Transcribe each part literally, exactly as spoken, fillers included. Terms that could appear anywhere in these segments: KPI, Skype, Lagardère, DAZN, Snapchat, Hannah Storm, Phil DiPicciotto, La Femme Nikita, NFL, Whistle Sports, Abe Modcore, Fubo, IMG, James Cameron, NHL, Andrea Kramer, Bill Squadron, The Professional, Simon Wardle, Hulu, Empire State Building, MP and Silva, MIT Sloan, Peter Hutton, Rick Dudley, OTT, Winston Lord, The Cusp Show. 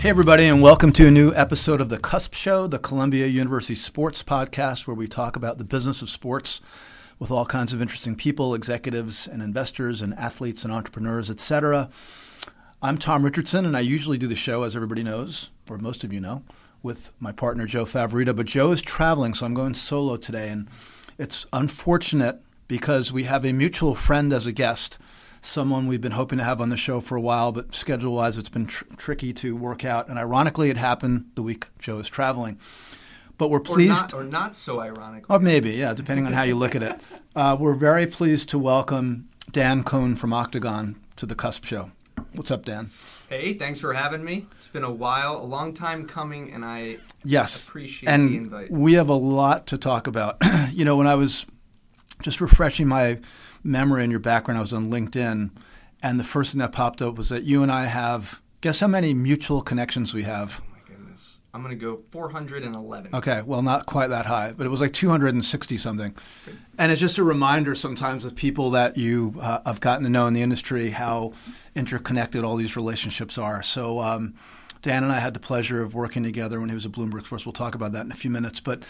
Hey, everybody, and welcome to a new episode of The Cusp Show, the Columbia University sports podcast, where we talk about the business of sports with all kinds of interesting people, executives and investors and athletes and entrepreneurs, et cetera. I'm Tom Richardson, and I usually do the show, as everybody knows, or most of you know, with my partner, Joe Favorito. But Joe is traveling, so I'm going solo today, and it's unfortunate because we have a mutual friend as a guest, someone we've been hoping to have on the show for a while, but schedule-wise, it's been tr- tricky to work out. And ironically, it happened the week Joe is traveling. But we're pleased... Or not, or not so ironically. Or maybe, yeah, depending on how you look at it. Uh, we're very pleased to welcome Dan Cohen from Octagon to The Cusp Show. What's up, Dan? Hey, thanks for having me. It's been a while, a long time coming, and I yes, appreciate and the invite. We have a lot to talk about. You know, when I was just refreshing my memory in your background, I was on LinkedIn, and the first thing that popped up was that you and I have, guess how many mutual connections we have? Oh my goodness. I'm going to go four hundred eleven. Okay, well, not quite that high, but it was like two hundred sixty something. And it's just a reminder sometimes of people that you uh, have gotten to know in the industry, how interconnected all these relationships are. So um, Dan and I had the pleasure of working together when he was at Bloomberg Sports. We'll talk about that in a few minutes. But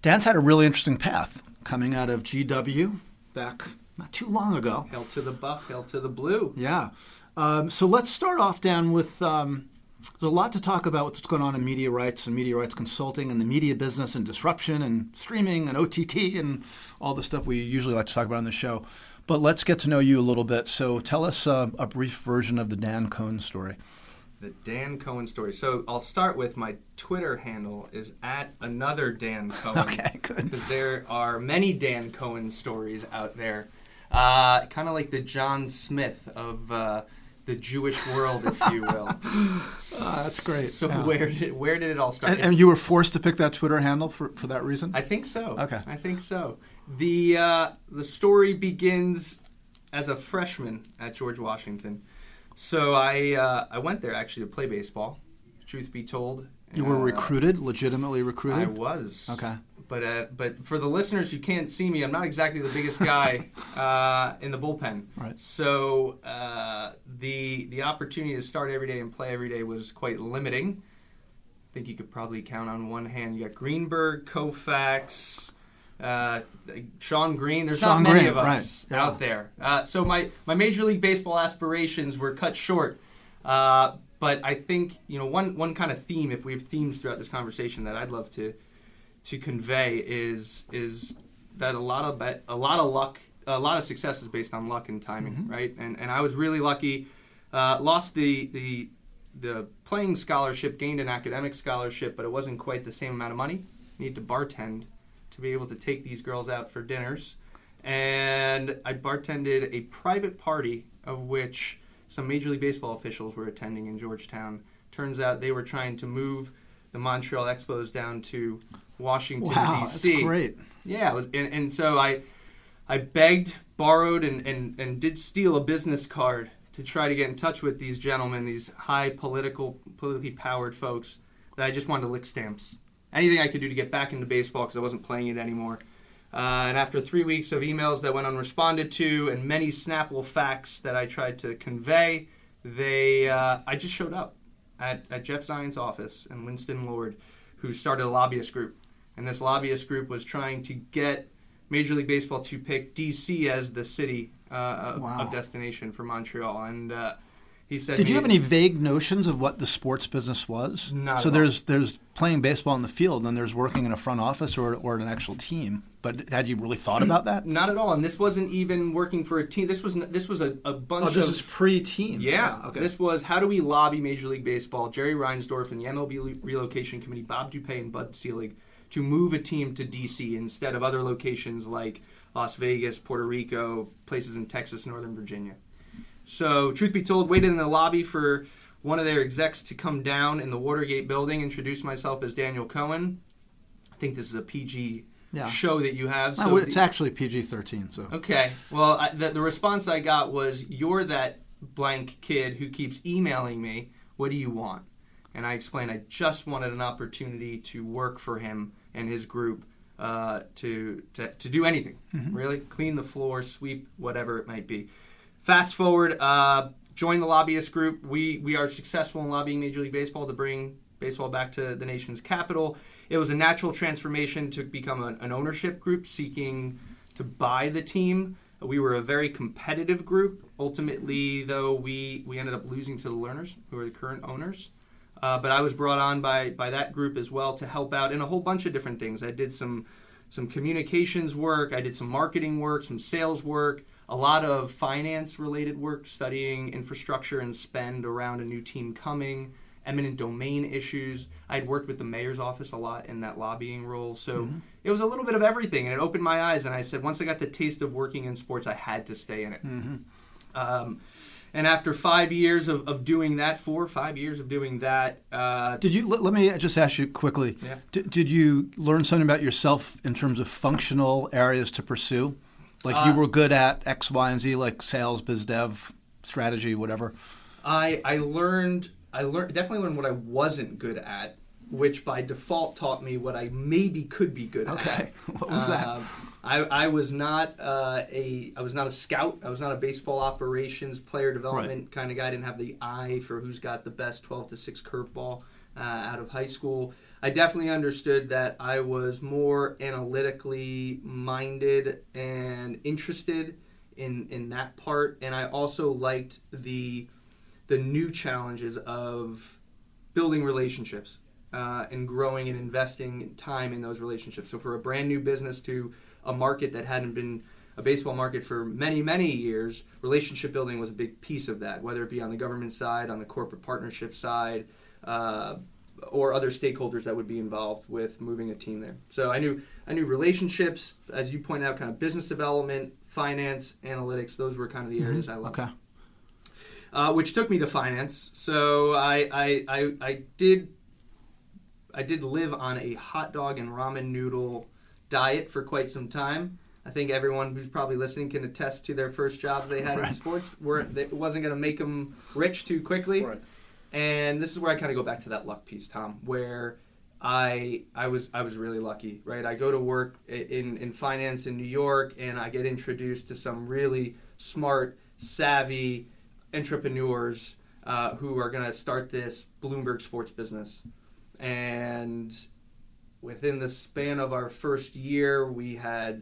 Dan's had a really interesting path coming out of G W back not too long ago. Hell to the buff, hell to the blue. Yeah. Um, so let's start off, Dan, with um, there's a lot to talk about what's going on in media rights and media rights consulting and the media business and disruption and streaming and O T T and all the stuff we usually like to talk about on the show. But let's get to know you a little bit. So tell us uh, a brief version of the Dan Cohen story. The Dan Cohen story. So I'll start with my Twitter handle is at another Dan Cohen. Okay, good. Because there are many Dan Cohen stories out there. Uh, kind of like the John Smith of uh, the Jewish world, if you will. uh, that's great. So yeah. where did where did it all start? And, and you were forced to pick that Twitter handle for, for that reason? I think so. Okay. I think so. The uh, the story begins as a freshman at George Washington. So I uh, I went there actually to play baseball. Truth be told, you were uh, recruited, legitimately recruited. I was. Okay. But uh, but for the listeners who can't see me, I'm not exactly the biggest guy uh, in the bullpen. Right. So uh, the the opportunity to start every day and play every day was quite limiting. I think you could probably count on one hand. You got Greenberg, Koufax, uh, Sean Green. There's Sean not many Green, of us right. out yeah. there. Uh, so my, my Major League Baseball aspirations were cut short. Uh, but I think you know one one kind of theme, if we have themes throughout this conversation that I'd love to. to convey is is that a lot of a lot of luck, a lot of success is based on luck and timing, mm-hmm. right? And and I was really lucky. Uh, lost the the the playing scholarship, gained an academic scholarship, but it wasn't quite the same amount of money. You need to bartend to be able to take these girls out for dinners, and I bartended a private party of which some Major League Baseball officials were attending in Georgetown. Turns out they were trying to move the Montreal Expos down to Washington, wow, D C. That's great. Yeah, it was, and, and so I I begged, borrowed, and, and, and did steal a business card to try to get in touch with these gentlemen, these high political, politically powered folks that I just wanted to lick stamps. Anything I could do to get back into baseball because I wasn't playing it anymore. Uh, and after three weeks of emails that went unresponded to and many Snapple facts that I tried to convey, they uh, I just showed up at, at Jeff Zients' office and Winston Lord, who started a lobbyist group. And this lobbyist group was trying to get Major League Baseball to pick D C as the city uh, of, wow. of destination for Montreal. And uh, he said, "Did you have any vague notions of what the sports business was?" No. So there's there's playing baseball in the field, and there's working in a front office or or an actual team. But had you really thought about that? Not at all. And this wasn't even working for a team. This was this was a, a bunch. Oh, this of, is pre-team. Yeah. yeah okay. This was how do we lobby Major League Baseball? Jerry Reinsdorf and the M L B Relocation Committee, Bob Dupay and Bud Selig, to move a team to D C instead of other locations like Las Vegas, Puerto Rico, places in Texas, Northern Virginia. So, truth be told, waited in the lobby for one of their execs to come down in the Watergate building, introduced myself as Daniel Cohen. I think this is a P G yeah. show that you have. So well, it's the, actually P G thirteen. So okay. Well, I, the, the response I got was, "You're that blank kid who keeps emailing me. What do you want?" And I explained I just wanted an opportunity to work for him and his group uh, to, to to do anything, mm-hmm. really. Clean the floor, sweep, whatever it might be. Fast forward, uh, join the lobbyist group. We we are successful in lobbying Major League Baseball to bring baseball back to the nation's capital. It was a natural transformation to become an, an ownership group seeking to buy the team. We were a very competitive group. Ultimately, though, we, we ended up losing to the Learners, who are the current owners. Uh, but I was brought on by, by that group as well to help out in a whole bunch of different things. I did some some communications work. I did some marketing work, some sales work, a lot of finance-related work, studying infrastructure and spend around a new team coming, eminent domain issues. I had worked with the mayor's office a lot in that lobbying role. So mm-hmm. it was a little bit of everything, and it opened my eyes. And I said, once I got the taste of working in sports, I had to stay in it. Mm-hmm. Um, and after five years of, of doing that, four or five years of doing that. Uh, did you? Let, let me just ask you quickly. Yeah. D- did you learn something about yourself in terms of functional areas to pursue? Like uh, you were good at X, Y, and Z, like sales, biz dev, strategy, whatever? I, I learned... I learned definitely learned what I wasn't good at, which by default taught me what I maybe could be good okay. at. Okay, what was that? Uh, I, I was not uh, a I was not a scout. I was not a baseball operations player development right. kind of guy. I didn't have the eye for who's got the best twelve to six curveball uh, out of high school. I definitely understood that I was more analytically minded and interested in in that part, and I also liked the. the new challenges of building relationships uh, and growing and investing time in those relationships. So for a brand new business to a market that hadn't been a baseball market for many, many years, relationship building was a big piece of that, whether it be on the government side, on the corporate partnership side, uh, or other stakeholders that would be involved with moving a team there. So I knew I knew relationships, as you point out, kind of business development, finance, analytics, those were kind of the areas mm-hmm. I loved. Okay. Uh, which took me to finance. So I, I I I did I did live on a hot dog and ramen noodle diet for quite some time. I think everyone who's probably listening can attest to their first jobs they had right. in sports weren't it wasn't going to make them rich too quickly. Right. And this is where I kind of go back to that luck piece, Tom, where I I was I was really lucky, right? I go to work in in finance in New York, and I get introduced to some really smart, savvy entrepreneurs uh, who are going to start this Bloomberg Sports business. And within the span of our first year, we had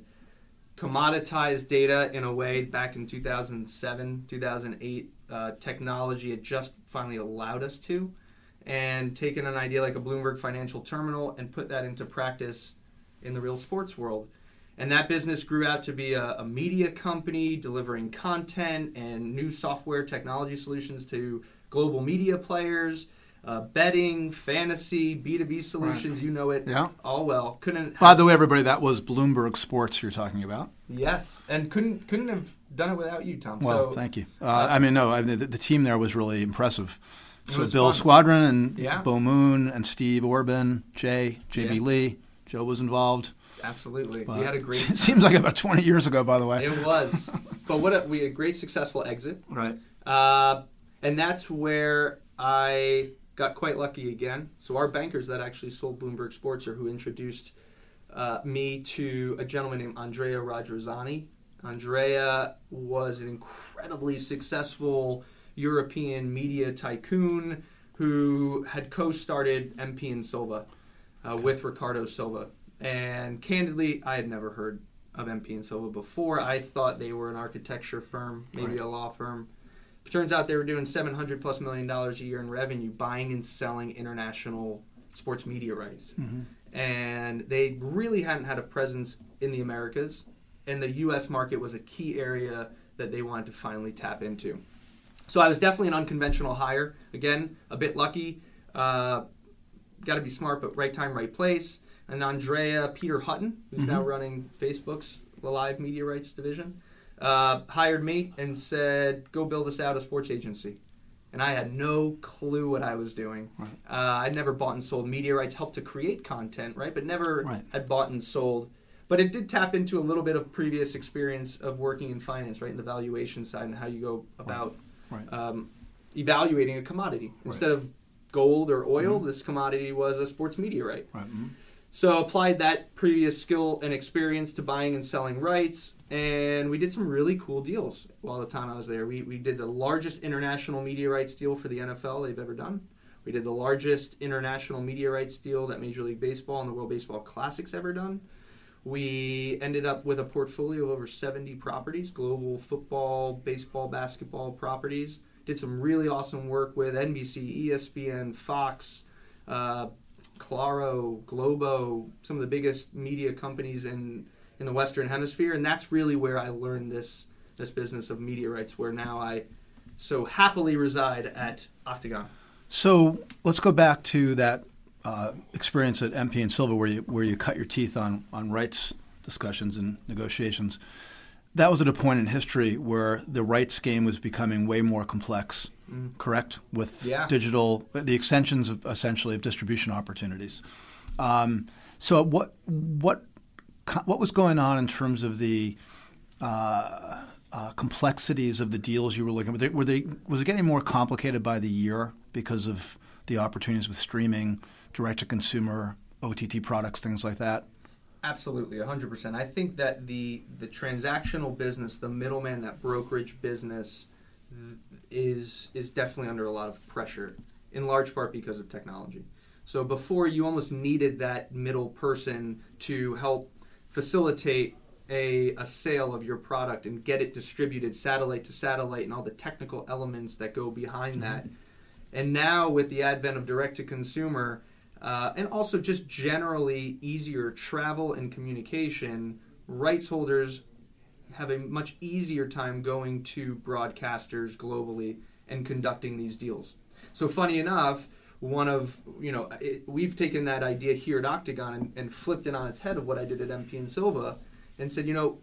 commoditized data in a way back in two thousand seven, two thousand eight. Uh, technology had just finally allowed us to. And taken an idea like a Bloomberg Financial Terminal and put that into practice in the real sports world. And that business grew out to be a, a media company delivering content and new software technology solutions to global media players, uh, betting, fantasy, B two B solutions, right. you know it yeah. all well. Couldn't. By have, the way, everybody, that was Bloomberg Sports you're talking about. Yes, and couldn't couldn't have done it without you, Tom. Well, so, thank you. Uh, uh, I mean, no, I mean, the, the team there was really impressive. So Bill Squadron and yeah. Bo Moon and Steve Orban, Jay, J B yeah. Lee, Joe was involved. Absolutely. But we had a great... It seems like about twenty years ago, by the way. It was. But what a, we had a great, successful exit. Right. Uh, and that's where I got quite lucky again. So our bankers that actually sold Bloomberg Sports are who introduced uh, me to a gentleman named Andrea Radrizzani. Andrea was an incredibly successful European media tycoon who had co-started M P and Silva uh, okay. with Ricardo Silva. And candidly, I had never heard of M P and Silva before. I thought they were an architecture firm, maybe right. a law firm. It turns out they were doing seven hundred plus million dollars a year in revenue, buying and selling international sports media rights. Mm-hmm. And they really hadn't had a presence in the Americas. And the U S market was a key area that they wanted to finally tap into. So I was definitely an unconventional hire. Again, a bit lucky. Uh, got to be smart, but right time, right place. And Andrea, Peter Hutton, who's mm-hmm. now running Facebook's live media rights division, uh, hired me and said, go build us out a sports agency. And I had no clue what I was doing. Right. Uh, I'd never bought and sold media rights, helped to create content, right? But never right. had bought and sold. But it did tap into a little bit of previous experience of working in finance, right? In the valuation side and how you go about right. Right. Um, evaluating a commodity. Right. Instead of gold or oil, mm-hmm. this commodity was a sports media right. Right. Mm-hmm. So applied that previous skill and experience to buying and selling rights, and we did some really cool deals while the time I was there. We we did the largest international media rights deal for the N F L they've ever done. We did the largest international media rights deal that Major League Baseball and the World Baseball Classic's ever done. We ended up with a portfolio of over seventy properties, global football, baseball, basketball properties. Did some really awesome work with N B C, E S P N, Fox, uh, Claro, Globo, some of the biggest media companies in, in the Western Hemisphere. And that's really where I learned this, this business of media rights, where now I so happily reside at Octagon. So let's go back to that uh, experience at M P and Silva where you where you cut your teeth on, on rights discussions and negotiations. That was at a point in history where the rights game was becoming way more complex, mm. correct? With yeah. digital, the extensions of, essentially of distribution opportunities. Um, so what what what was going on in terms of the uh, uh, complexities of the deals you were looking at? Were they, were they, was it getting more complicated by the year because of the opportunities with streaming, direct-to-consumer, O T T products, things like that? Absolutely, one hundred percent. I think that the the transactional business, the middleman, that brokerage business is is definitely under a lot of pressure, in large part because of technology. So before, you almost needed that middle person to help facilitate a, a sale of your product and get it distributed satellite to satellite and all the technical elements that go behind mm-hmm. that. And now with the advent of direct-to-consumer, Uh, and also just generally easier travel and communication, rights holders have a much easier time going to broadcasters globally and conducting these deals. So funny enough, one of, you know, it, we've taken that idea here at Octagon and, and flipped it on its head of what I did at M P and Silva and said, you know,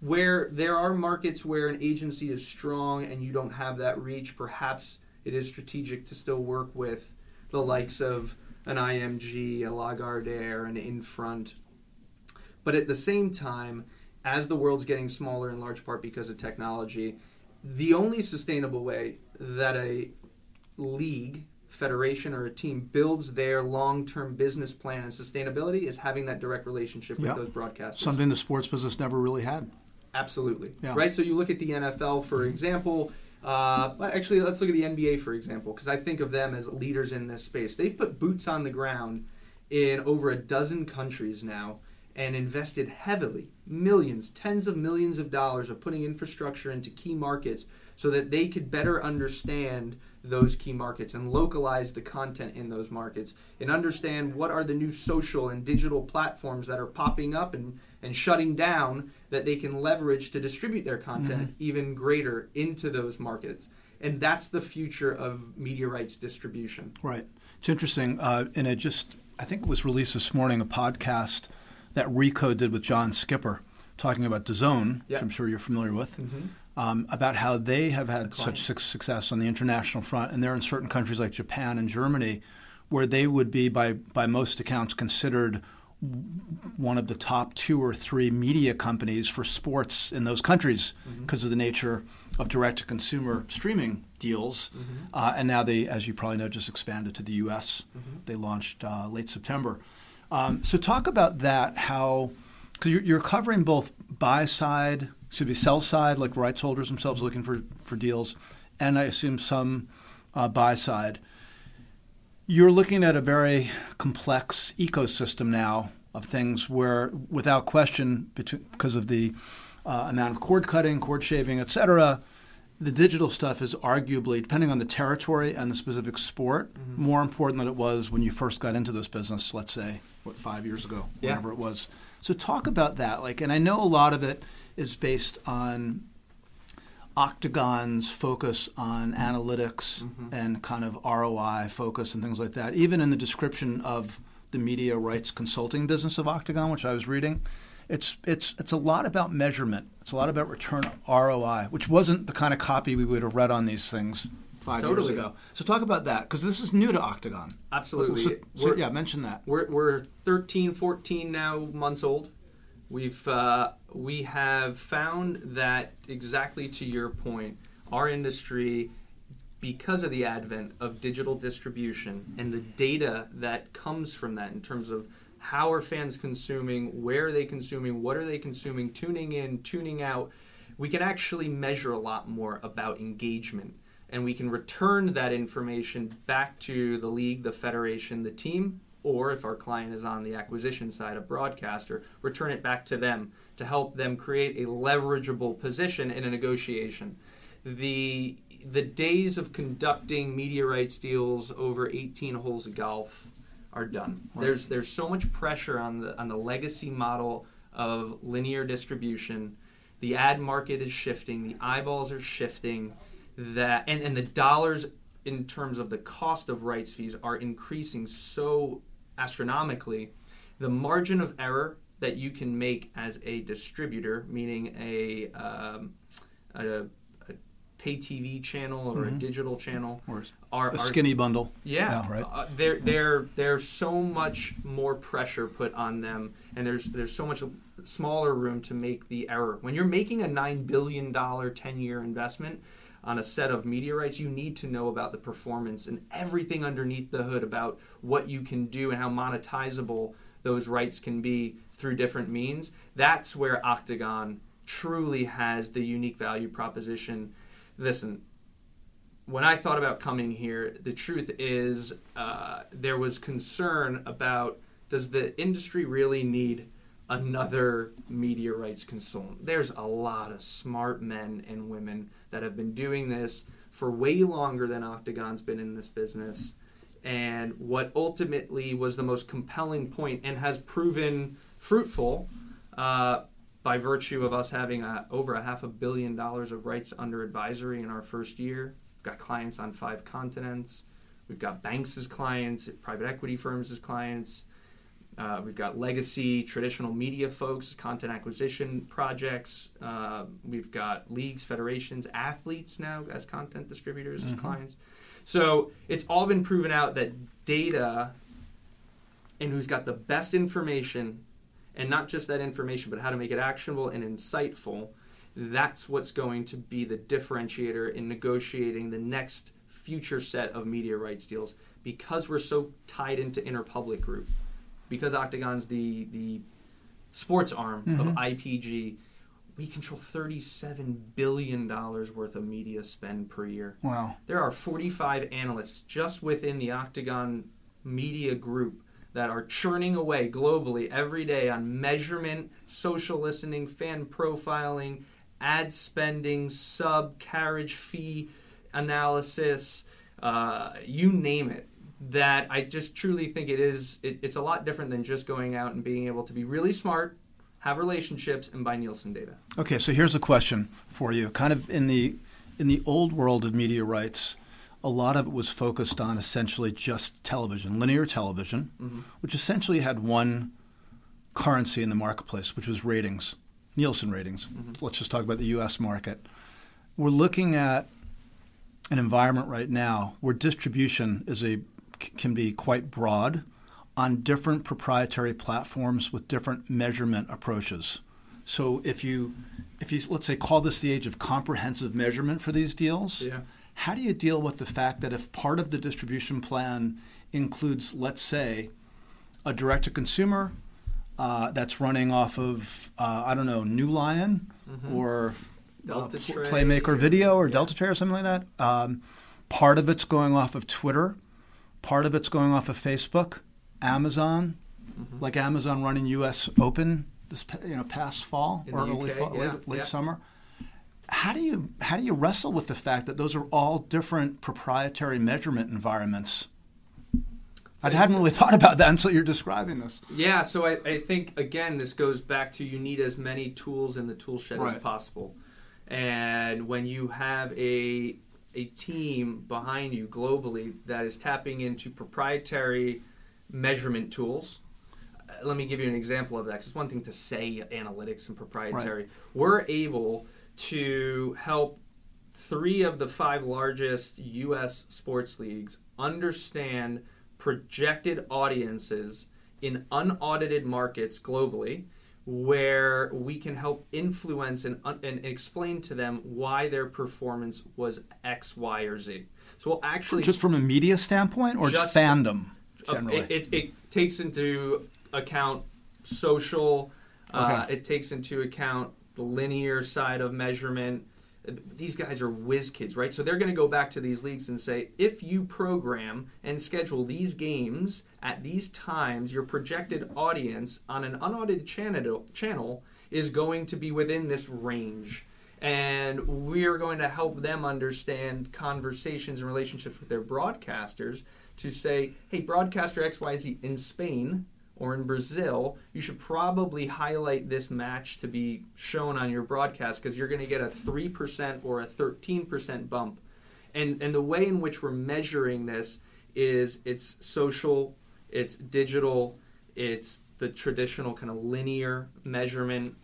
where there are markets where an agency is strong and you don't have that reach, perhaps it is strategic to still work with the likes of an I M G, a Lagardère, an Infront. But at the same time, as the world's getting smaller in large part because of technology, the only sustainable way that a league, federation, or a team builds their long-term business plan and sustainability is having that direct relationship with yep. those broadcasters. Something the sports business never really had. Absolutely. Yeah. Right? So you look at the N F L, for example. Uh, actually, let's look at the N B A, for example, because I think of them as leaders in this space. They've put boots on the ground in over a dozen countries now and invested heavily, millions, tens of millions of dollars of putting infrastructure into key markets so that they could better understand those key markets and localize the content in those markets and understand what are the new social and digital platforms that are popping up and, and shutting down that they can leverage to distribute their content mm-hmm. even greater into those markets. And that's the future of media rights distribution. Right. It's interesting. Uh, and it just, I think it was released this morning, a podcast that Rico did with John Skipper talking about DAZN, yep. which I'm sure you're familiar with. Mm-hmm. Um, about how they have had such su- success on the international front. And they're in certain countries like Japan and Germany where they would be, by, by most accounts, considered one of the top two or three media companies for sports in those countries because mm-hmm. of the nature of direct-to-consumer streaming deals. Mm-hmm. Uh, and now they, as you probably know, just expanded to the U S. Mm-hmm. They launched uh, late September. Um, so talk about that, how – because you're, you're covering both buy-side – should be sell side, like rights holders themselves looking for, for deals, and I assume some uh, buy side. You're looking at a very complex ecosystem now of things where, without question, because of the uh, amount of cord cutting, cord shaving, et cetera, the digital stuff is arguably, depending on the territory and the specific sport, mm-hmm. more important than it was when you first got into this business, let's say, what, five years ago, yeah. whenever it was. So talk about that. Like, and I know a lot of it is based on Octagon's focus on analytics mm-hmm. and kind of R O I focus and things like that. Even in the description of the media rights consulting business of Octagon, which I was reading, it's it's it's a lot about measurement. It's a lot about return R O I, which wasn't the kind of copy we would have read on these things five totally. years ago. So talk about that, because this is new to Octagon. Absolutely. So, so, yeah, mention that. We're, we're thirteen, fourteen now months old. We've uh, we have found that, exactly to your point, our industry, because of the advent of digital distribution and the data that comes from that in terms of How are fans consuming? Where are they consuming? What are they consuming? Tuning in, tuning out. We can actually measure a lot more about engagement, and we can return that information back to the league, the federation, the team, or if our client is on the acquisition side, a broadcaster, return it back to them to help them create a leverageable position in a negotiation. The the days of conducting media rights deals over eighteen holes of golf are done. Right. There's there's so much pressure on the on the legacy model of linear distribution. The ad market is shifting, the eyeballs are shifting, that and, and the dollars in terms of the cost of rights fees are increasing so astronomically. The margin of error that you can make as a distributor, meaning a um, a, a pay T V channel or mm-hmm. a digital channel, or are, are a skinny bundle. Yeah, yeah right. Uh, there, there, there's so much more pressure put on them, and there's there's so much smaller room to make the error. When you're making a nine billion dollar ten year investment on a set of media rights, you need to know about the performance and everything underneath the hood about what you can do and how monetizable those rights can be through different means. That's where Octagon truly has the unique value proposition. Listen, when I thought about coming here, the truth is uh, there was concern about, does the industry really need another media rights consultant? There's a lot of smart men and women that have been doing this for way longer than Octagon's been in this business. And what ultimately was the most compelling point and has proven fruitful uh, by virtue of us having a, over a half a billion dollars of rights under advisory in our first year. We've got clients on five continents. We've got banks as clients, private equity firms as clients. Uh, we've got legacy, traditional media folks, content acquisition projects. Uh, we've got leagues, federations, athletes now as content distributors, mm-hmm. as clients. So it's all been proven out that data and who's got the best information, and not just that information, but how to make it actionable and insightful, that's what's going to be the differentiator in negotiating the next future set of media rights deals, because we're so tied into Interpublic Group. Because Octagon's the the sports arm mm-hmm. of I P G, we control thirty-seven billion dollars worth of media spend per year. Wow. There are forty-five analysts just within the Octagon media group that are churning away globally every day on measurement, social listening, fan profiling, ad spending, sub, carriage fee analysis, uh, you name it. That I just truly think it is, it, it's a lot different than just going out and being able to be really smart, have relationships, and buy Nielsen data. Okay, so here's a question for you. Kind of in the in the old world of media rights, a lot of it was focused on essentially just television, linear television, mm-hmm. which essentially had one currency in the marketplace, which was ratings, Nielsen ratings. Mm-hmm. Let's just talk about the U S market. We're looking at an environment right now where distribution is a can be quite broad on different proprietary platforms with different measurement approaches. So if you, if you let's say, call this the age of comprehensive measurement for these deals, yeah. how do you deal with the fact that if part of the distribution plan includes, let's say, a direct-to-consumer uh, that's running off of, uh, I don't know, New Lion mm-hmm. or Delta uh, Tray, Playmaker Video or yeah. Delta Tray or something like that, um, part of it's going off of Twitter. Part of it's going off of Facebook, Amazon, mm-hmm. like Amazon running U S Open this you know past fall in or early U K, fall, yeah, late, late yeah. summer. How do you how do you wrestle with the fact that those are all different proprietary measurement environments? So I hadn't really thought about that until you're describing this. Yeah, so I, I think again this goes back to you need as many tools in the tool shed right. as possible, and when you have a a team behind you globally that is tapping into proprietary measurement tools. Uh, let me give you an example of that, 'cause it's one thing to say analytics and proprietary. Right. We're able to help three of the five largest U S sports leagues understand projected audiences in unaudited markets globally, where we can help influence and, uh, and explain to them why their performance was X, Y, or Z. So we'll actually... Just from a media standpoint or just fandom, generally? Uh, it, it, it takes into account social. Uh, okay. It takes into account the linear side of measurement. These guys are whiz kids, right? So they're going to go back to these leagues and say, if you program and schedule these games at these times, your projected audience on an unaudited channel, channel is going to be within this range. And we're going to help them understand conversations and relationships with their broadcasters to say, hey, broadcaster X Y Z in Spain or in Brazil, you should probably highlight this match to be shown on your broadcast because you're going to get a three percent or a thirteen percent bump. And and the way in which we're measuring this is it's social, it's digital, it's the traditional kind of linear measurement.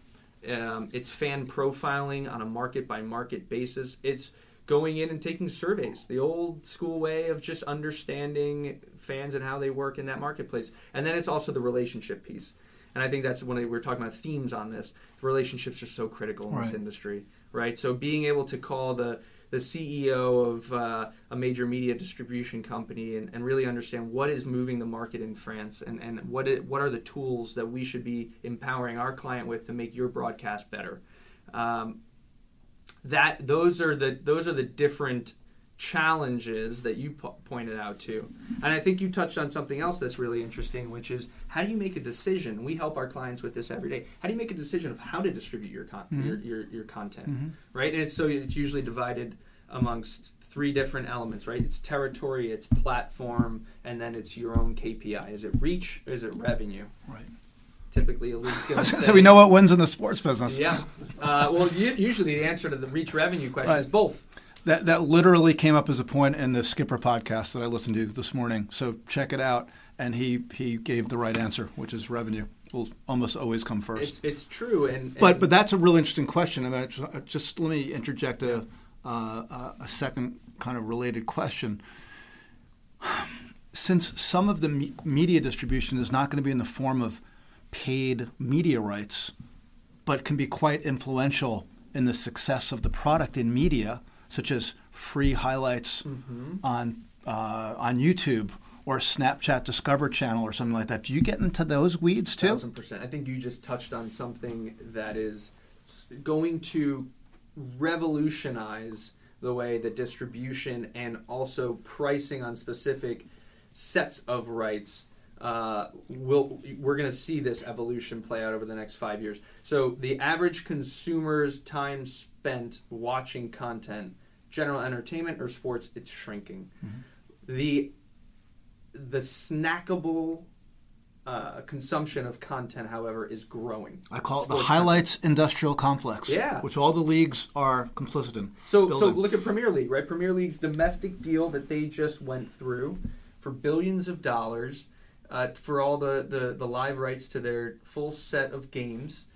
Um, it's fan profiling on a market-by-market basis. It's going in and taking surveys, the old school way of just understanding fans and how they work in that marketplace. And then it's also the relationship piece. And I think that's when we were talking about themes on this. The relationships are so critical in right. this industry, right? So being able to call the, the C E O of uh, a major media distribution company and, and really understand what is moving the market in France and, and what it, what are the tools that we should be empowering our client with to make your broadcast better. Um, That those are the those are the different challenges that you po- pointed out too, and I think you touched on something else that's really interesting, which is how do you make a decision? We help our clients with this every day. How do you make a decision of how to distribute your con- mm-hmm. your, your your content, mm-hmm. right? And it's, so it's usually divided amongst three different elements, right? It's territory, it's platform, and then it's your own K P I. Is it reach? Is it revenue? Right. Typically a league's going to say. So we know what wins in the sports business. Yeah. Uh, well, usually the answer to the reach revenue question right. is both. That that literally came up as a point in the Skipper podcast that I listened to this morning. So check it out. And he, he gave the right answer, which is revenue will almost always come first. It's, it's true. And, and but but that's a really interesting question. I mean, I just, I just let me interject a, uh, a second kind of related question. Since some of the me- media distribution is not going to be in the form of paid media rights, but can be quite influential in the success of the product in media, such as free highlights mm-hmm. on uh, on YouTube or Snapchat Discover Channel or something like that. Do you get into those weeds too? one thousand percent. I think you just touched on something that is going to revolutionize the way that distribution and also pricing on specific sets of rights Uh, we'll, we're going to see this evolution play out over the next five years. So the average consumer's time spent watching content, general entertainment or sports, it's shrinking. Mm-hmm. The the snackable uh, consumption of content, however, is growing. I call sports it the highlights content. Industrial complex, yeah. which all the leagues are complicit in. So, so look at Premier League, right? Premier League's domestic deal that they just went through for billions of dollars Uh, for all the, the, the live rights to their full set of games.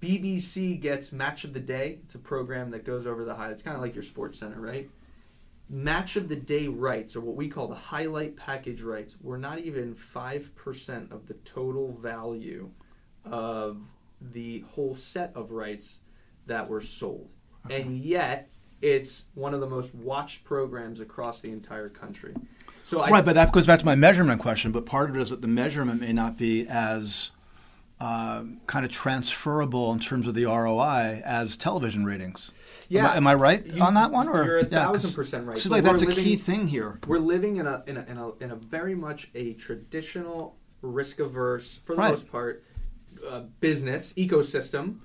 B B C gets Match of the Day. It's a program that goes over the highlights. It's kind of like your Sports Center, right? Match of the Day rights, or what we call the highlight package rights, were not even five percent of the total value of the whole set of rights that were sold. Okay. And yet, it's one of the most watched programs across the entire country. So right, I th- but that goes back to my measurement question. But part of it is that the measurement may not be as uh, kind of transferable in terms of the R O I as television ratings. Yeah, am I, am I right you, on that one? Or you're a thousand yeah, percent right. So like that's living, a key thing here. We're living in a in a in a, in a very much a traditional risk averse, for the right. most part, uh, business ecosystem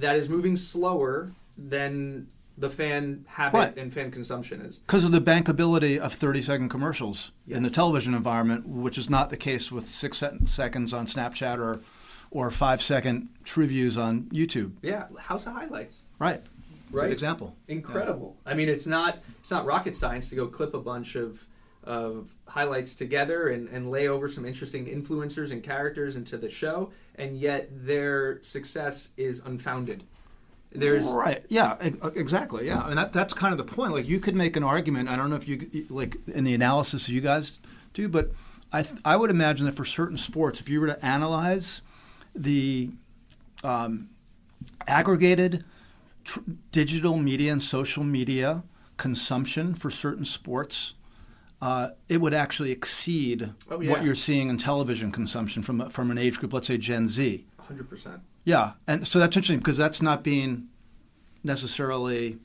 that is moving slower than the fan habit right. and fan consumption is. Because of the bankability of thirty-second commercials yes. in the television environment, which is not the case with six se- seconds on Snapchat or or five-second true views on YouTube. Yeah, House of Highlights. Right. Right. Good example. Incredible. Yeah. I mean, it's not it's not rocket science to go clip a bunch of of highlights together and, and lay over some interesting influencers and characters into the show, and yet their success is unfounded. There's right. Yeah, exactly. Yeah. I mean, that, that's kind of the point. Like, you could make an argument. I don't know if you, like, in the analysis you guys do, but I th- I would imagine that for certain sports, if you were to analyze the um, aggregated tr- digital media and social media consumption for certain sports, uh, it would actually exceed oh, yeah. what you're seeing in television consumption from from an age group, let's say Gen Z. one hundred percent. Yeah, and so that's interesting because that's not being necessarily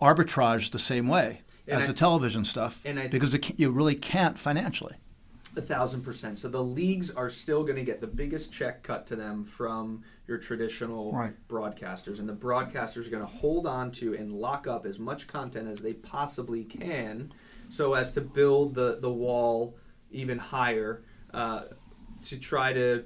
arbitraged the same way and as I, the television stuff and I, because it, you really can't financially. A thousand percent. So the leagues are still going to get the biggest check cut to them from your traditional right. broadcasters. And the broadcasters are going to hold on to and lock up as much content as they possibly can so as to build the, the wall even higher uh, to try to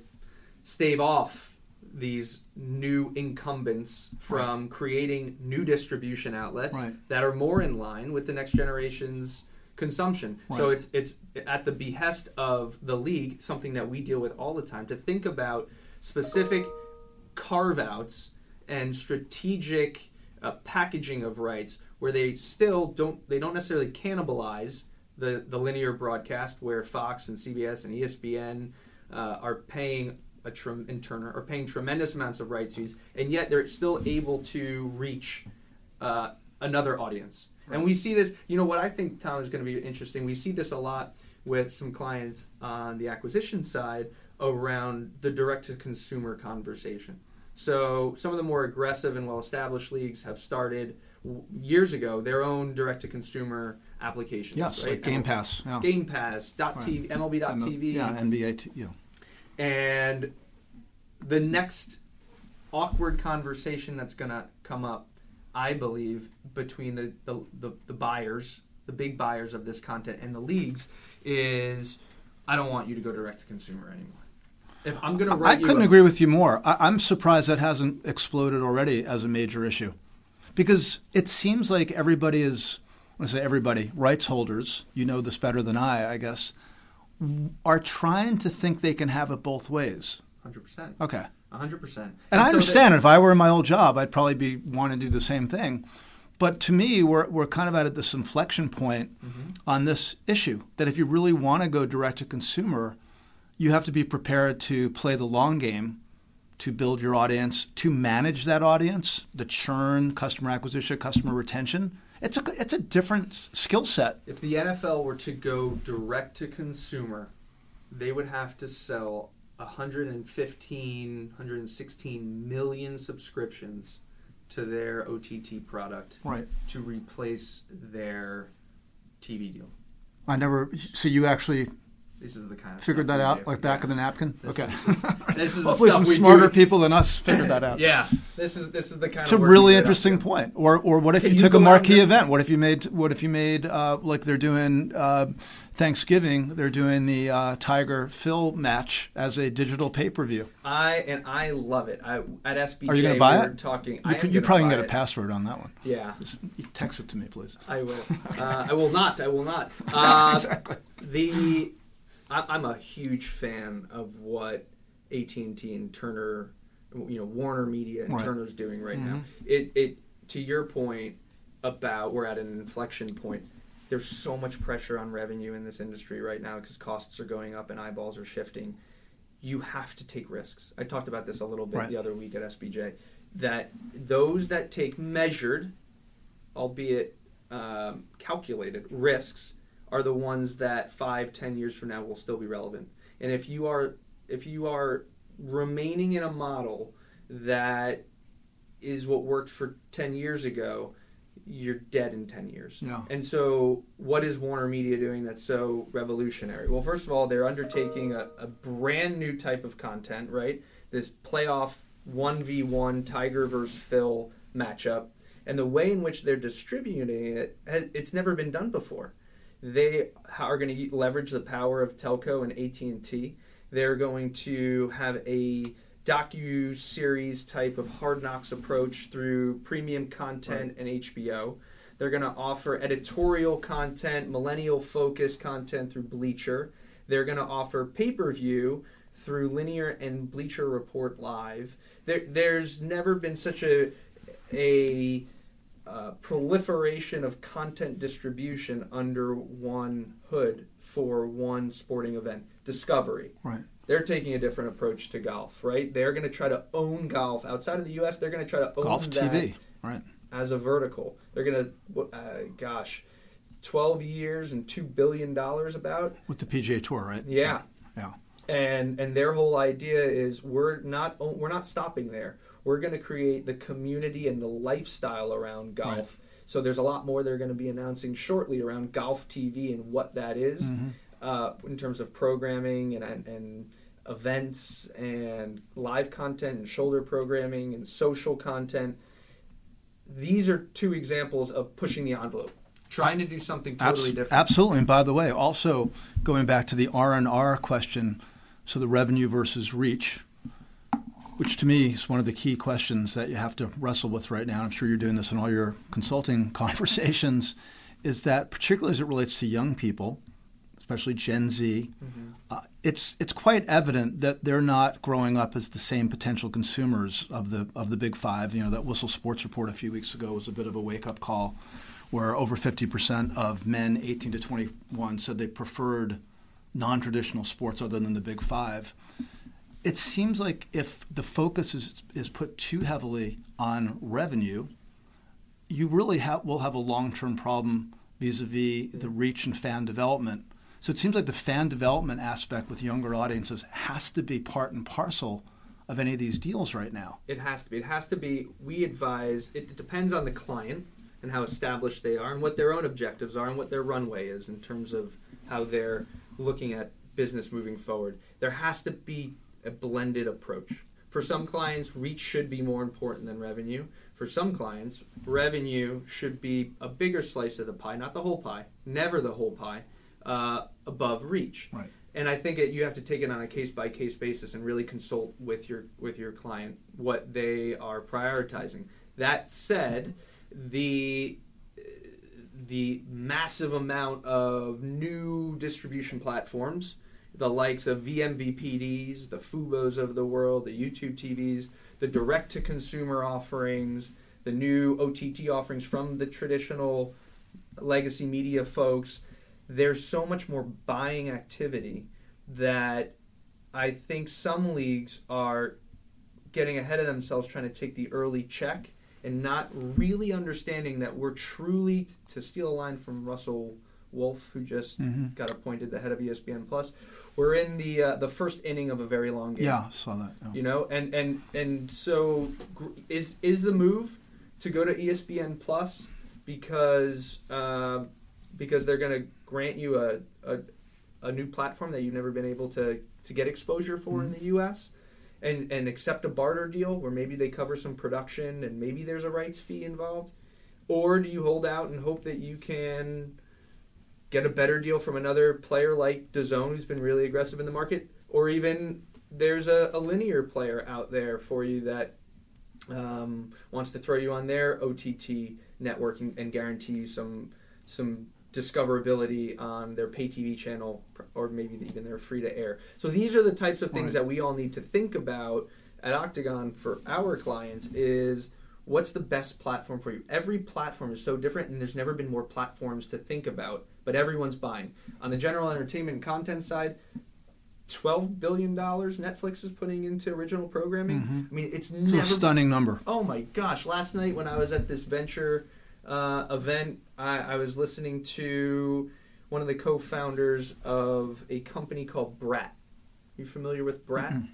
stave off these new incumbents from right. creating new distribution outlets right. that are more in line with the next generation's consumption. Right. So it's it's at the behest of the league, something that we deal with all the time, to think about specific carve-outs and strategic uh, packaging of rights where they still don't they don't necessarily cannibalize the, the linear broadcast where Fox and C B S and E S P N uh, are paying a trem- and Turner are paying tremendous amounts of rights fees, and yet they're still able to reach uh, another audience. Right. And we see this, you know, what I think, Tom, is going to be interesting. We see this a lot with some clients on the acquisition side around the direct-to-consumer conversation. So some of the more aggressive and well-established leagues have started w- years ago their own direct-to-consumer applications. Yes, right? like Game Pass. Yeah. Game Pass, dot T V, right. M L B dot T V. Yeah, N B A. T- yeah. And the next awkward conversation that's going to come up, I believe, between the, the, the, the buyers, the big buyers of this content and the leagues is, I don't want you to go direct to consumer anymore. If I'm going to write I you couldn't a- agree with you more. I, I'm surprised that hasn't exploded already as a major issue. Because it seems like everybody is, when I say everybody, rights holders, you know this better than I, I guess, are trying to think they can have it both ways. one hundred percent. Okay. one hundred percent. And, and I so understand that, if I were in my old job, I'd probably be wanting to do the same thing. But to me, we're we're kind of at this inflection point mm-hmm. on this issue, that if you really want to go direct to consumer, you have to be prepared to play the long game, to build your audience, to manage that audience, the churn, customer acquisition, customer retention. It's a, it's a different skill set. If the N F L were to go direct to consumer, they would have to sell one hundred fifteen, one hundred sixteen million subscriptions to their O T T product right. to replace their T V deal. I never, so you actually this is the kind of figured that out, do. like back yeah. of the napkin? This okay. Is, this is Hopefully some smarter do. people than us figured that out. yeah. This is this is the kind it's of It's a really interesting point. Or or what if Can you, you took a marquee event? What if you made, what if you made uh, like they're doing uh, Thanksgiving, they're doing the uh, Tiger-Phil match as a digital pay-per-view. I and I love it. I at S B J Are you going to buy we it? Talking, you, could, you probably can get it. a password on that one. Yeah. Just text it to me, please. I will. Uh, I will not. I will not. Uh, exactly. The... I'm a huge fan of what A T and T and Turner, you know, Warner Media and right. Turner's doing right mm-hmm. now. It, it to your point about we're at an inflection point. There's so much pressure on revenue in this industry right now because costs are going up and eyeballs are shifting. You have to take risks. I talked about this a little bit right. the other week at S B J. That those that take measured, albeit um, calculated, risks are the ones that five, ten years from now will still be relevant. And if you are if you are remaining in a model that is what worked for ten years ago, you're dead in ten years. Yeah. And so what is Warner Media doing that's so revolutionary? Well, first of all, they're undertaking a, a brand new type of content, right? This playoff one v one Tiger versus Phil matchup. And the way in which they're distributing it, it's never been done before. They are going to leverage the power of telco and A T and T. They're going to have a docu-series type of hard knocks approach through premium content right. and H B O. They're going to offer editorial content, millennial-focused content through Bleacher. They're going to offer pay-per-view through Linear and Bleacher Report Live. There, there's never been such a a... Uh, proliferation of content distribution under one hood for one sporting event. Discovery. Right. They're taking a different approach to golf, right? They're going to try to own golf. Outside of the U S, they're going to try to own golf that T V, right? As a vertical. They're going to, uh, gosh, twelve years and two billion dollars about. With the P G A Tour, right? Yeah. Yeah. And and their whole idea is we're not we're not stopping there. We're going to create the community and the lifestyle around golf. Right. So there's a lot more they're going to be announcing shortly around golf T V and what that is, mm-hmm. uh, in terms of programming and, and and events and live content and shoulder programming and social content. These are two examples of pushing the envelope, trying to do something totally Abs- different. Absolutely. And by the way, also going back to the R and R question, so the revenue versus reach, which to me is one of the key questions that you have to wrestle with right now. I'm sure you're doing this in all your consulting conversations, is that particularly as it relates to young people, especially Gen Z, mm-hmm. uh, it's it's quite evident that they're not growing up as the same potential consumers of the of the Big Five. You know, that Whistle Sports report a few weeks ago was a bit of a wake-up call, where over fifty percent of men eighteen to twenty-one said they preferred non-traditional sports other than the Big Five. It seems like if the focus is is put too heavily on revenue, you really ha- will have a long-term problem vis-a-vis the reach and fan development. So it seems like the fan development aspect with younger audiences has to be part and parcel of any of these deals right now. It has to be. It has to be. We advise, it depends on the client and how established they are and what their own objectives are and what their runway is in terms of how they're looking at business moving forward. There has to be a blended approach. For some clients, reach should be more important than revenue. For some clients, revenue should be a bigger slice of the pie, not the whole pie, never the whole pie, uh, above reach. Right. And I think it, you have to take it on a case-by-case basis and really consult with your with your client what they are prioritizing. That said, the the massive amount of new distribution platforms, the likes of V M V P Ds, the Fubos of the world, the YouTube T Vs, the direct-to-consumer offerings, the new O T T offerings from the traditional legacy media folks, there's so much more buying activity that I think some leagues are getting ahead of themselves trying to take the early check and not really understanding that we're truly, to steal a line from Russell Wolf, who just mm-hmm. got appointed the head of E S P N Plus, we're in the uh, the first inning of a very long game. Yeah, I saw that. Oh. You know, and and and so is is the move to go to E S P N Plus because uh, because they're going to grant you a, a a new platform that you've never been able to to get exposure for mm-hmm. in the U S and and accept a barter deal where maybe they cover some production and maybe there's a rights fee involved, or do you hold out and hope that you can get a better deal from another player like DAZN, who's been really aggressive in the market, or even there's a, a linear player out there for you that um, wants to throw you on their O T T network and, and guarantee you some some discoverability on their pay T V channel, or maybe even their free-to-air. So these are the types of things that we all need to think about at Octagon for our clients is, what's the best platform for you? Every platform is so different, and there's never been more platforms to think about, but everyone's buying. On the general entertainment and content side, twelve billion dollars Netflix is putting into original programming. Mm-hmm. I mean, it's, it's never... a stunning number. Oh, my gosh. Last night when I was at this venture uh, event, I, I was listening to one of the co-founders of a company called Brat. You familiar with Brat? Mm-hmm.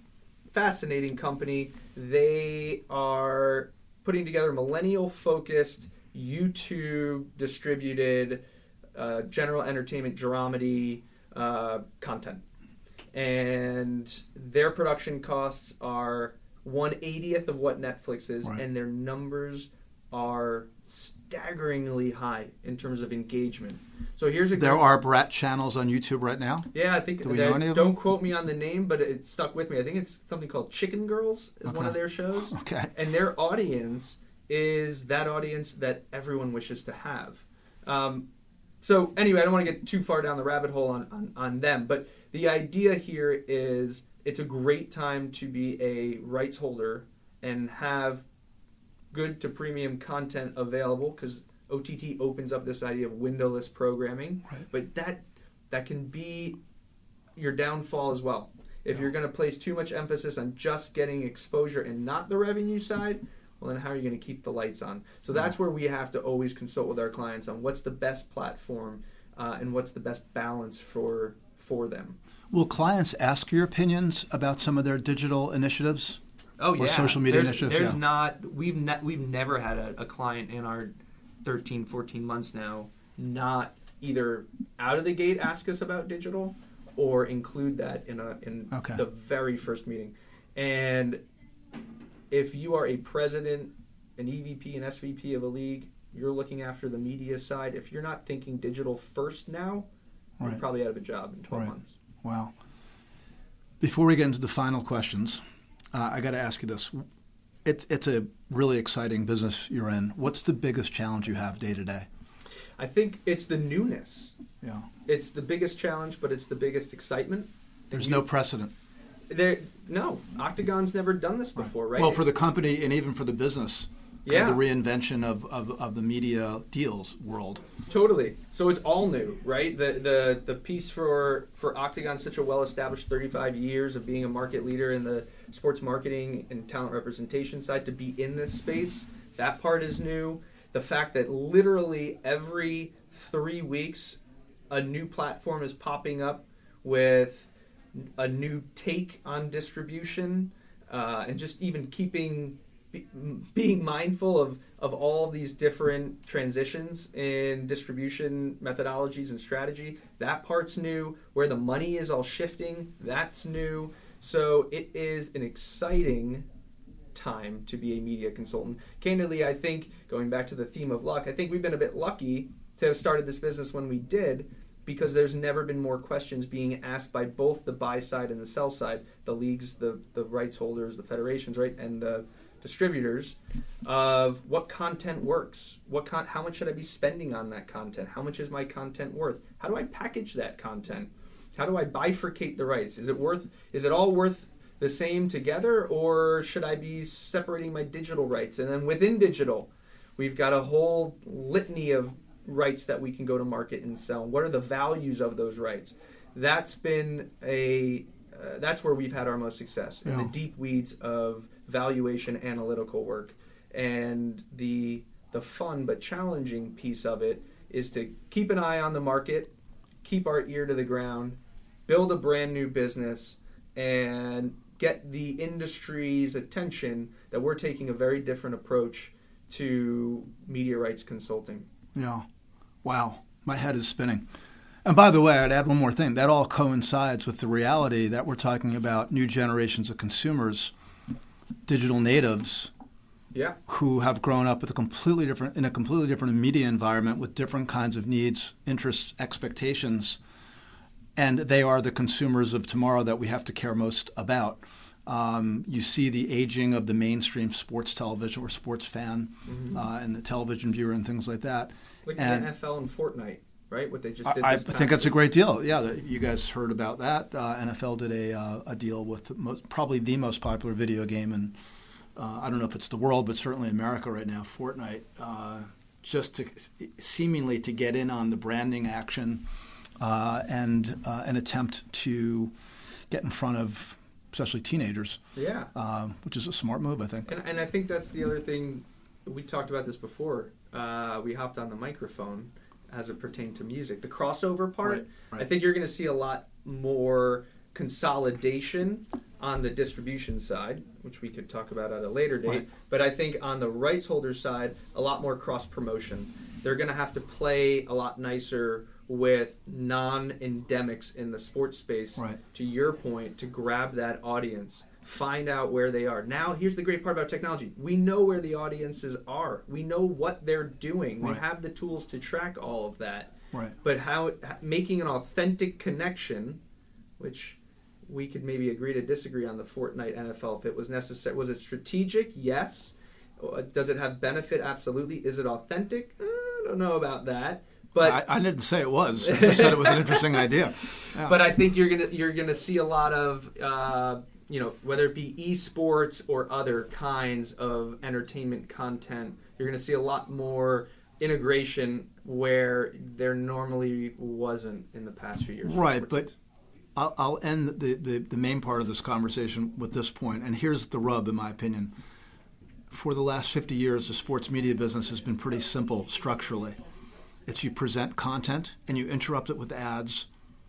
Fascinating company. They are putting together millennial-focused, YouTube-distributed, uh, general entertainment dramedy uh, content. And their production costs are one eightieth of what Netflix is, right. And their numbers are staggeringly high in terms of engagement. So here's a there are Brat channels on YouTube right now? Yeah, I think Do we know any of them? Don't quote me on the name, but it stuck with me. I think it's something called Chicken Girls is okay. One of their shows. Okay. And their audience is that audience that everyone wishes to have. Um, so anyway, I don't want to get too far down the rabbit hole on, on, on them, but the idea here is it's a great time to be a rights holder and have good to premium content available, because O T T opens up this idea of windowless programming, right. But that that can be your downfall as well. If yeah. you're going to place too much emphasis on just getting exposure and not the revenue side, well, then how are you going to keep the lights on? So that's where we have to always consult with our clients on what's the best platform uh, and what's the best balance for for them. Will clients ask your opinions about some of their digital initiatives? Oh, or yeah. social media there's, initiatives? There's yeah. not, we've, ne- we've never had a, a client in our thirteen, fourteen months now not either out of the gate ask us about digital or include that in a in okay. the very first meeting. And if you are a president, an E V P, an S V P of a league, you're looking after the media side. If you're not thinking digital first now, right. you're probably out of a job in twelve right. months. Wow. Before we get into the final questions, uh, I got to ask you this. It's, it's a really exciting business you're in. What's the biggest challenge you have day to day? I think it's the newness. Yeah. It's the biggest challenge, but it's the biggest excitement. There's you, no precedent. There, no, Octagon's never done this before, right? right? Well, for the company and even for the business, yeah, the reinvention of, of, of the media deals world. Totally. So it's all new, right? The the the piece for for Octagon, such a well-established thirty-five years of being a market leader in the sports marketing and talent representation side, to be in this space, that part is new. The fact that literally every three weeks a new platform is popping up with a new take on distribution, uh, and just even keeping be, being mindful of, of all these different transitions in distribution methodologies and strategy. That part's new. Where the money is all shifting, that's new. So it is an exciting time to be a media consultant. Candidly, I think, going back to the theme of luck, I think we've been a bit lucky to have started this business when we did, because there's never been more questions being asked by both the buy side and the sell side, the leagues, the, the rights holders, the federations, right, and the distributors, of what content works, what con- how much should I be spending on that content, how much is my content worth, how do I package that content, how do I bifurcate the rights, is it worth, is it all worth the same together, or should I be separating my digital rights? And then within digital, we've got a whole litany of rights that we can go to market and sell. What are the values of those rights? That's been a uh, that's where we've had our most success, in yeah. the deep weeds of valuation, analytical work, and the the fun but challenging piece of it is to keep an eye on the market, keep our ear to the ground, build a brand new business, and get the industry's attention that we're taking a very different approach to media rights consulting. Yeah. Wow. My head is spinning. And by the way, I'd add one more thing. That all coincides with the reality that we're talking about new generations of consumers, digital natives, yeah, who have grown up with a completely different in a completely different media environment with different kinds of needs, interests, expectations. And they are the consumers of tomorrow that we have to care most about. Um, you see the aging of the mainstream sports television or sports fan mm-hmm. uh, and the television viewer and things like that. Look at the N F L and Fortnite, right? What they just did. I, this I think that's week. a great deal. Yeah, the, you guys heard about that. Uh, N F L did a uh, a deal with most, probably the most popular video game, and uh, I don't know if it's the world, but certainly America right now, Fortnite, uh, just to seemingly to get in on the branding action uh, and uh, an attempt to get in front of especially teenagers, yeah, um, which is a smart move, I think. And, and I think that's the other thing. We talked about this before. Uh, we hopped on the microphone as it pertained to music. The crossover part, right, right. I think you're going to see a lot more consolidation on the distribution side, which we could talk about at a later date. Right. But I think on the rights holder side, a lot more cross-promotion. They're going to have to play a lot nicer with non-endemics in the sports space, right. to your point, to grab that audience, find out where they are. Now, here's the great part about technology. We know where the audiences are. We know what they're doing. Right. We have the tools to track all of that. Right. But how making an authentic connection, which we could maybe agree to disagree on the Fortnite N F L if it was necessary. Was it strategic? Yes. Does it have benefit? Absolutely. Is it authentic? I don't know about that. But I, I didn't say it was. I just said it was an interesting idea. Yeah. But I think you're gonna you're gonna see a lot of uh, you know, whether it be esports or other kinds of entertainment content, you're gonna see a lot more integration where there normally wasn't in the past few years. Right, but I'll, I'll end the, the the main part of this conversation with this point, and here's the rub, in my opinion. for the last fifty years, the sports media business has been pretty simple structurally. It's you present content and you interrupt it with ads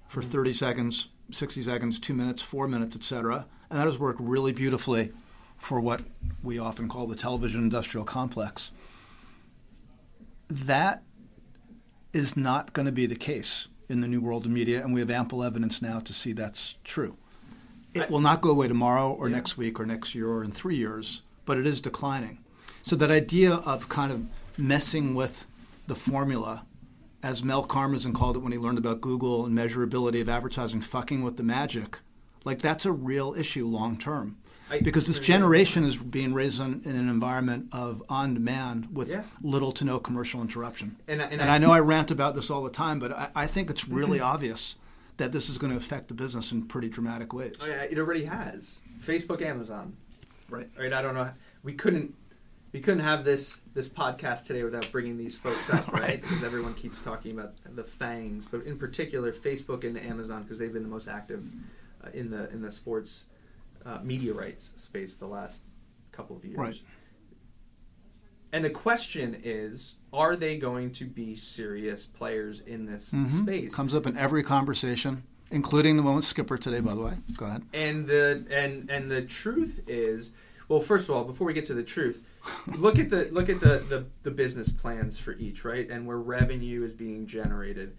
for thirty seconds, sixty seconds, two minutes, four minutes, et cetera. And that has worked really beautifully for what we often call the television industrial complex. That is not going to be the case in the new world of media, and we have ample evidence now to see that's true. It will not go away tomorrow or yeah. next week or next year or in three years, but it is declining. So that idea of kind of messing with the formula, as Mel Karmazin called it when he learned about Google and measurability of advertising, fucking with the magic, like that's a real issue long term. I, because this generation is being raised on, in an environment of on-demand with yeah. little to no commercial interruption. And, and, and I, I know I rant about this all the time, but I, I think it's really obvious that this is going to affect the business in pretty dramatic ways. Oh, yeah, it already has. Facebook, Amazon. Right. Right. I don't know. We couldn't we couldn't have this, this podcast today without bringing these folks up, right? Because everyone keeps talking about the fangs, but in particular Facebook and Amazon, because they've been the most active uh, in the in the sports Uh, media rights space the last couple of years. Right. And the question is, are they going to be serious players in this mm-hmm. space? Comes up in every conversation, including the one with Skipper today, by the way. Go ahead. And the and and the truth is, well, first of all, before we get to the truth, look at the look at the, the, the business plans for each, right? And where revenue is being generated.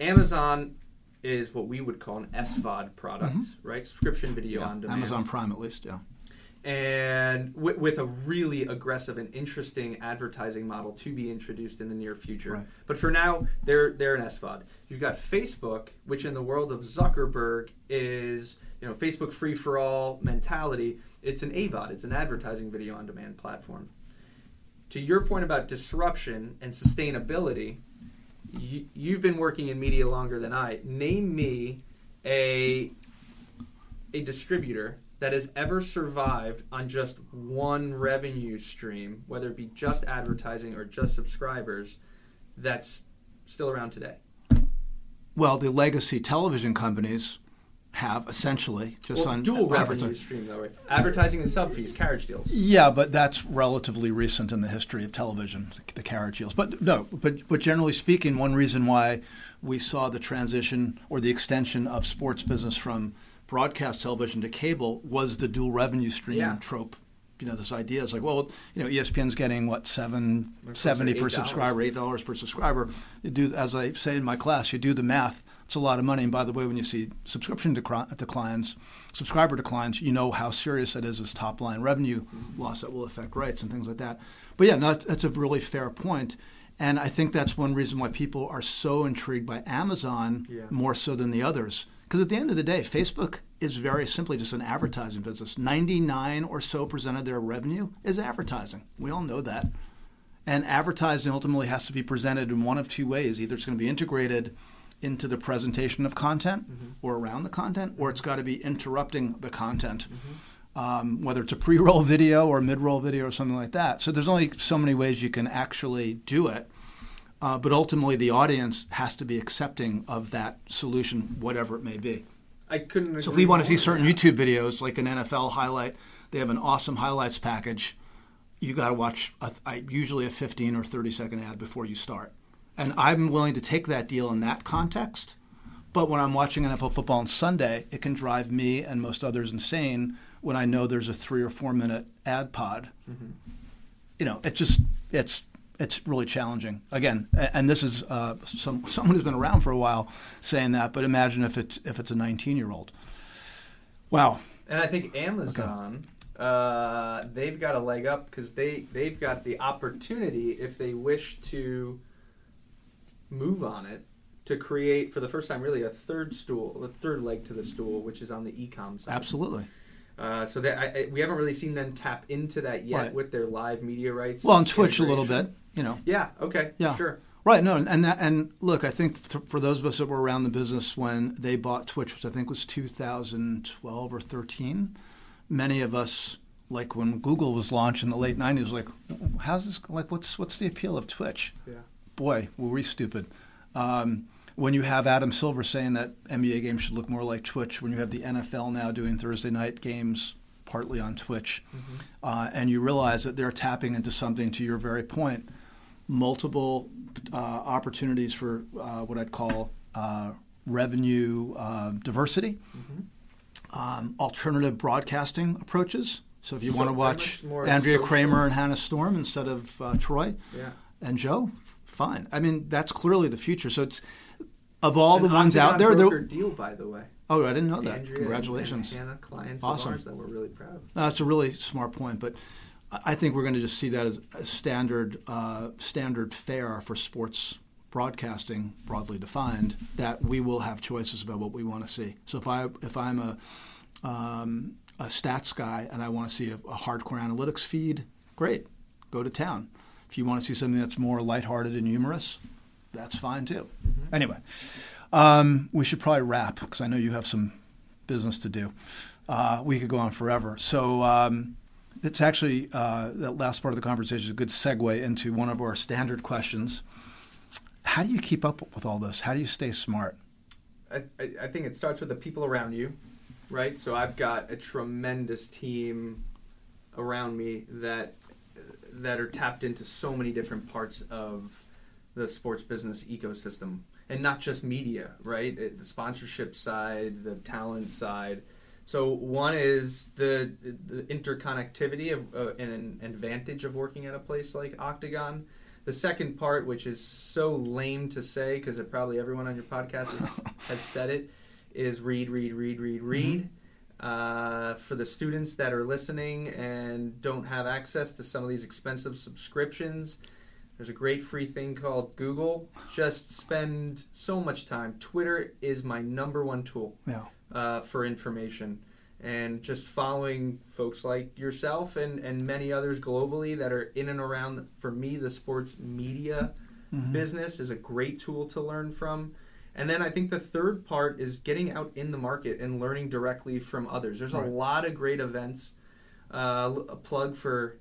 Amazon is what we would call an S V O D product, mm-hmm. right? Subscription video yeah, on demand. Amazon Prime, at least, yeah. And w- with a really aggressive and interesting advertising model to be introduced in the near future. Right. But for now, they're they're an S V O D. You've got Facebook, which in the world of Zuckerberg is, you know, Facebook free-for-all mentality. It's an A VOD. It's an advertising video on demand platform. To your point about disruption and sustainability, You, you've been working in media longer than I. Name me a a distributor that has ever survived on just one revenue stream, whether it be just advertising or just subscribers, that's still around today. Well, the legacy television companies have essentially just well, on dual revenue stream, though, right? Advertising and sub fees, carriage deals. Yeah, but that's relatively recent in the history of television, the carriage deals. But no, but but generally speaking, one reason why we saw the transition or the extension of sports business from broadcast television to cable was the dual revenue stream yeah. trope. You know, this idea is like, well, you know, E S P N's getting what seven seventy per subscriber, eight dollars per subscriber. You do, as I say in my class, you do the math. It's a lot of money. And by the way, when you see subscription dec- declines, subscriber declines, you know how serious that is as top-line revenue mm-hmm. loss that will affect rights and things like that. But yeah, no, that's a really fair point. And I think that's one reason why people are so intrigued by Amazon yeah. more so than the others. Because at the end of the day, Facebook is very simply just an advertising business. ninety-nine or so percent of their revenue is advertising. We all know that. And advertising ultimately has to be presented in one of two ways. Either it's going to be integrated into the presentation of content mm-hmm. or around the content, or it's got to be interrupting the content, mm-hmm. um, whether it's a pre-roll video or a mid-roll video or something like that. So there's only so many ways you can actually do it. Uh, but ultimately, the audience has to be accepting of that solution, whatever it may be. I couldn't agree So if we want to see certain that. YouTube videos, like an N F L highlight, they have an awesome highlights package. You got to watch a, a, usually a fifteen or thirty second ad before you start. And I'm willing to take that deal in that context. But when I'm watching N F L football on Sunday, it can drive me and most others insane when I know there's a three or four minute ad pod. Mm-hmm. You know, it just it's it's really challenging. Again, and this is uh, some, someone who's been around for a while saying that. But imagine if it's if it's a nineteen year old. Wow. And I think Amazon, okay. uh, they've got a leg up because they they've got the opportunity if they wish to move on it to create for the first time really a third stool, a third leg to the stool, which is on the e-com side. Absolutely. Uh, so that, I, I, we haven't really seen them tap into that yet right. with their live media rights. Well, on Twitch a little bit, you know. Yeah. Okay. Yeah. Sure. Right. No. And that, and look, I think th- for those of us that were around the business when they bought Twitch, which I think was two thousand twelve or thirteen, many of us, like when Google was launched in the late nineties, like how's this? Like what's what's the appeal of Twitch? Yeah. Boy, were we stupid. Um, when you have Adam Silver saying that N B A games should look more like Twitch, when you have the N F L now doing Thursday night games partly on Twitch, mm-hmm. uh, and you realize that they're tapping into something, to your very point, multiple uh, opportunities for uh, what I'd call uh, revenue uh, diversity, mm-hmm. um, alternative broadcasting approaches. So if you so want to watch Andrea social. Kramer and Hannah Storm instead of uh, Troy yeah. and Joe, fine. I mean, that's clearly the future. So it's of all and the ones out there. Broker deal, by the way. Oh, I didn't know that. Andrea Congratulations. And Hannah, clients awesome. Of ours that we're really proud of. No, that's a really smart point, but I think we're going to just see that as a standard, uh, standard fare for sports broadcasting, broadly defined, that we will have choices about what we want to see. So if, I, if I'm a, um, a stats guy and I want to see a, a hardcore analytics feed, great, go to town. If you want to see something that's more lighthearted and humorous, that's fine too. Mm-hmm. Anyway. Um, we should probably wrap because I know you have some business to do. Uh, we could go on forever. So um, it's actually uh, that last part of the conversation is a good segue into one of our standard questions. How do you keep up with all this? How do you stay smart? I, I think it starts with the people around you, right? So I've got a tremendous team around me that that are tapped into so many different parts of the sports business ecosystem. And not just media, right? The sponsorship side, the talent side. So one is the, the interconnectivity of uh, and an advantage of working at a place like Octagon. The second part, which is so lame to say because probably everyone on your podcast has, has said it, is read, read, read, read, read. Mm-hmm. Uh, for the students that are listening and don't have access to some of these expensive subscriptions, there's a great free thing called Google. Just spend so much time. Twitter is my number one tool yeah. uh, for information. And just following folks like yourself and, and many others globally that are in and around, for me, the sports media mm-hmm. business is a great tool to learn from. And then I think the third part is getting out in the market and learning directly from others. There's right. a lot of great events. Uh, a plug for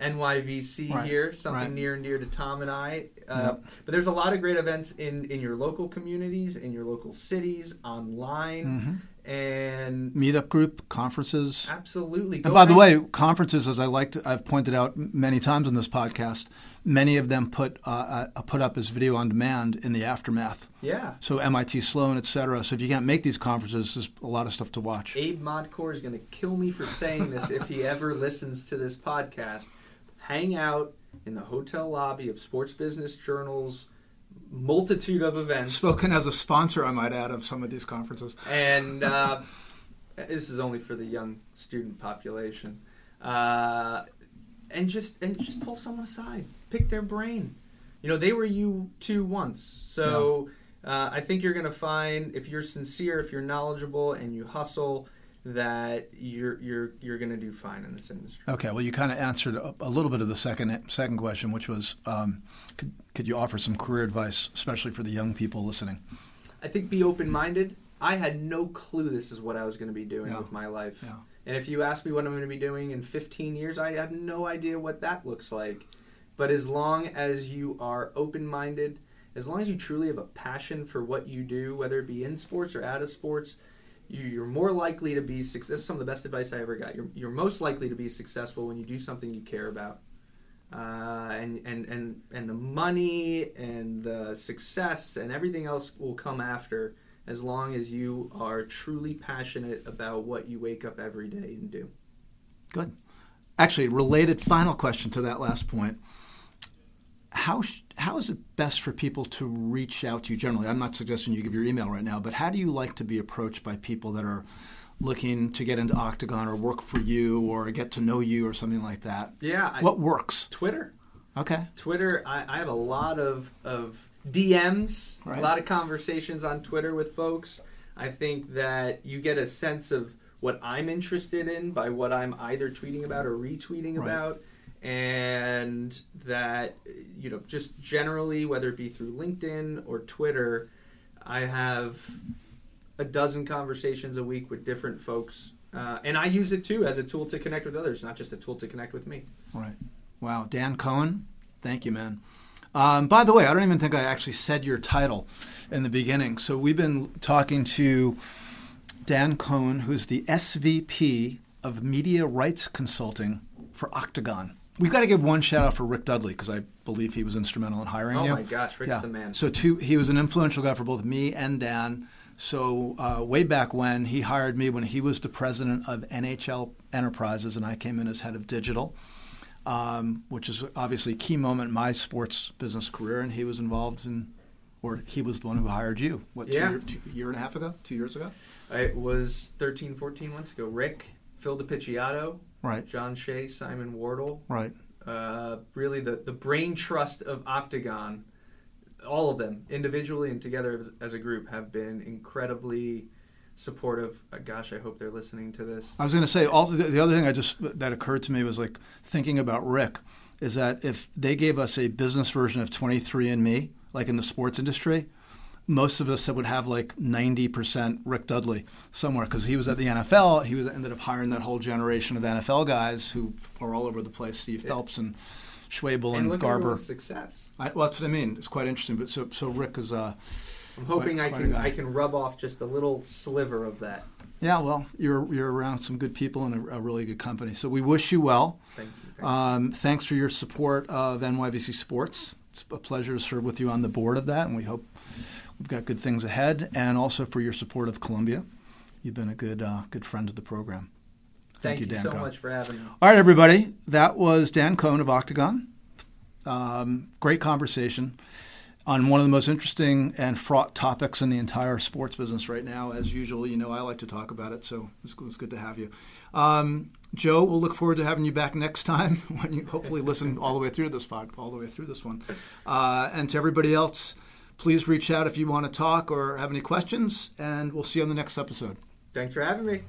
N Y V C right. here, something right. near and dear to Tom and I. Uh, yep. But there's a lot of great events in, in your local communities, in your local cities, online, mm-hmm. and meetup group conferences. Absolutely. Go and by ahead. The way, conferences, as I like to, I've pointed out many times on this podcast, many of them put uh, uh, put up as video on demand in the aftermath. Yeah. So M I T Sloan, et cetera. So if you can't make these conferences, there's a lot of stuff to watch. Abe Modcore is going to kill me for saying this if he ever listens to this podcast. Hang out in the hotel lobby of Sports Business Journal's multitude of events. Spoken as a sponsor, I might add, of some of these conferences. And uh, this is only for the young student population. Uh, and just and just pull someone aside, pick their brain. You know, they were you too once. So yeah. uh, I think you're going to find, if you're sincere, if you're knowledgeable, and you hustle, that you're you're you're going to do fine in this industry. Okay, well, you kind of answered a, a little bit of the second second question, which was, um, could, could you offer some career advice, especially for the young people listening? I think be open-minded. I had no clue this is what I was going to be doing yeah. with my life. Yeah. And if you ask me what I'm going to be doing in fifteen years, I have no idea what that looks like. But as long as you are open-minded, as long as you truly have a passion for what you do, whether it be in sports or out of sports, you're more likely to be successful. This is some of the best advice I ever got. You're, you're most likely to be successful when you do something you care about. Uh, and, and, and, and the money and the success and everything else will come after, as long as you are truly passionate about what you wake up every day and do. Good. Actually, related final question to that last point. How sh- how is it best for people to reach out to you generally? I'm not suggesting you give your email right now, but how do you like to be approached by people that are looking to get into Octagon or work for you or get to know you or something like that? Yeah. What I, works? Twitter. Okay. Twitter. I, I have a lot of, of D Ms, right. a lot of conversations on Twitter with folks. I think that you get a sense of what I'm interested in by what I'm either tweeting about or retweeting right. about. And that, you know, just generally, whether it be through LinkedIn or Twitter, I have a dozen conversations a week with different folks. Uh, and I use it, too, as a tool to connect with others, not just a tool to connect with me. Right. Wow. Dan Cohen, thank you, man. Um, by the way, I don't even think I actually said your title in the beginning. So we've been talking to Dan Cohen, who's the S V P of media rights consulting for Octagon. We've got to give one shout out for Rick Dudley, because I believe he was instrumental in hiring oh you. Oh my gosh, Rick's yeah. the man. So two, he was an influential guy for both me and Dan. So uh, way back when, he hired me when he was the president of N H L Enterprises, and I came in as head of digital, um, which is obviously a key moment in my sports business career, and he was involved in, or he was the one who hired you, what, yeah. two year, two, year and a half ago, two years ago? It was thirteen, fourteen months ago. Rick, Phil DiPicciotto. Right. John Shea, Simon Wardle. Right. Uh, really the, the brain trust of Octagon, all of them, individually and together as a group, have been incredibly supportive. Uh, gosh, I hope they're listening to this. I was going to say, all the, the other thing I just that occurred to me was like thinking about Rick, is that if they gave us a business version of twenty-three and me, like in the sports industry, most of us would have like ninety percent Rick Dudley somewhere, because he was at the N F L. He was ended up hiring that whole generation of N F L guys who are all over the place, Steve Phelps and Schwebel and, and Garber. And success. I, well, that's what I mean. It's quite interesting. But so, so Rick is uh, I'm hoping quite, I quite can I can rub off just a little sliver of that. Yeah, well, you're you're around some good people and a, a really good company. So we wish you well. Thank you. Thank um, thanks for your support of N Y V C Sports. It's a pleasure to serve with you on the board of that, and we hope we've got good things ahead, and also for your support of Columbia. You've been a good uh, good friend of the program. Thank, Thank you, Dan you so Cohen. much for having me. All right, everybody. That was Dan Cohen of Octagon. Um, great conversation on one of the most interesting and fraught topics in the entire sports business right now. As usual, you know I like to talk about it, so it's, it's good to have you. Um, Joe, we'll look forward to having you back next time when you hopefully listen all the way through this pod, all the way through this one. Uh, and to everybody else, please reach out if you want to talk or have any questions, and we'll see you on the next episode. Thanks for having me.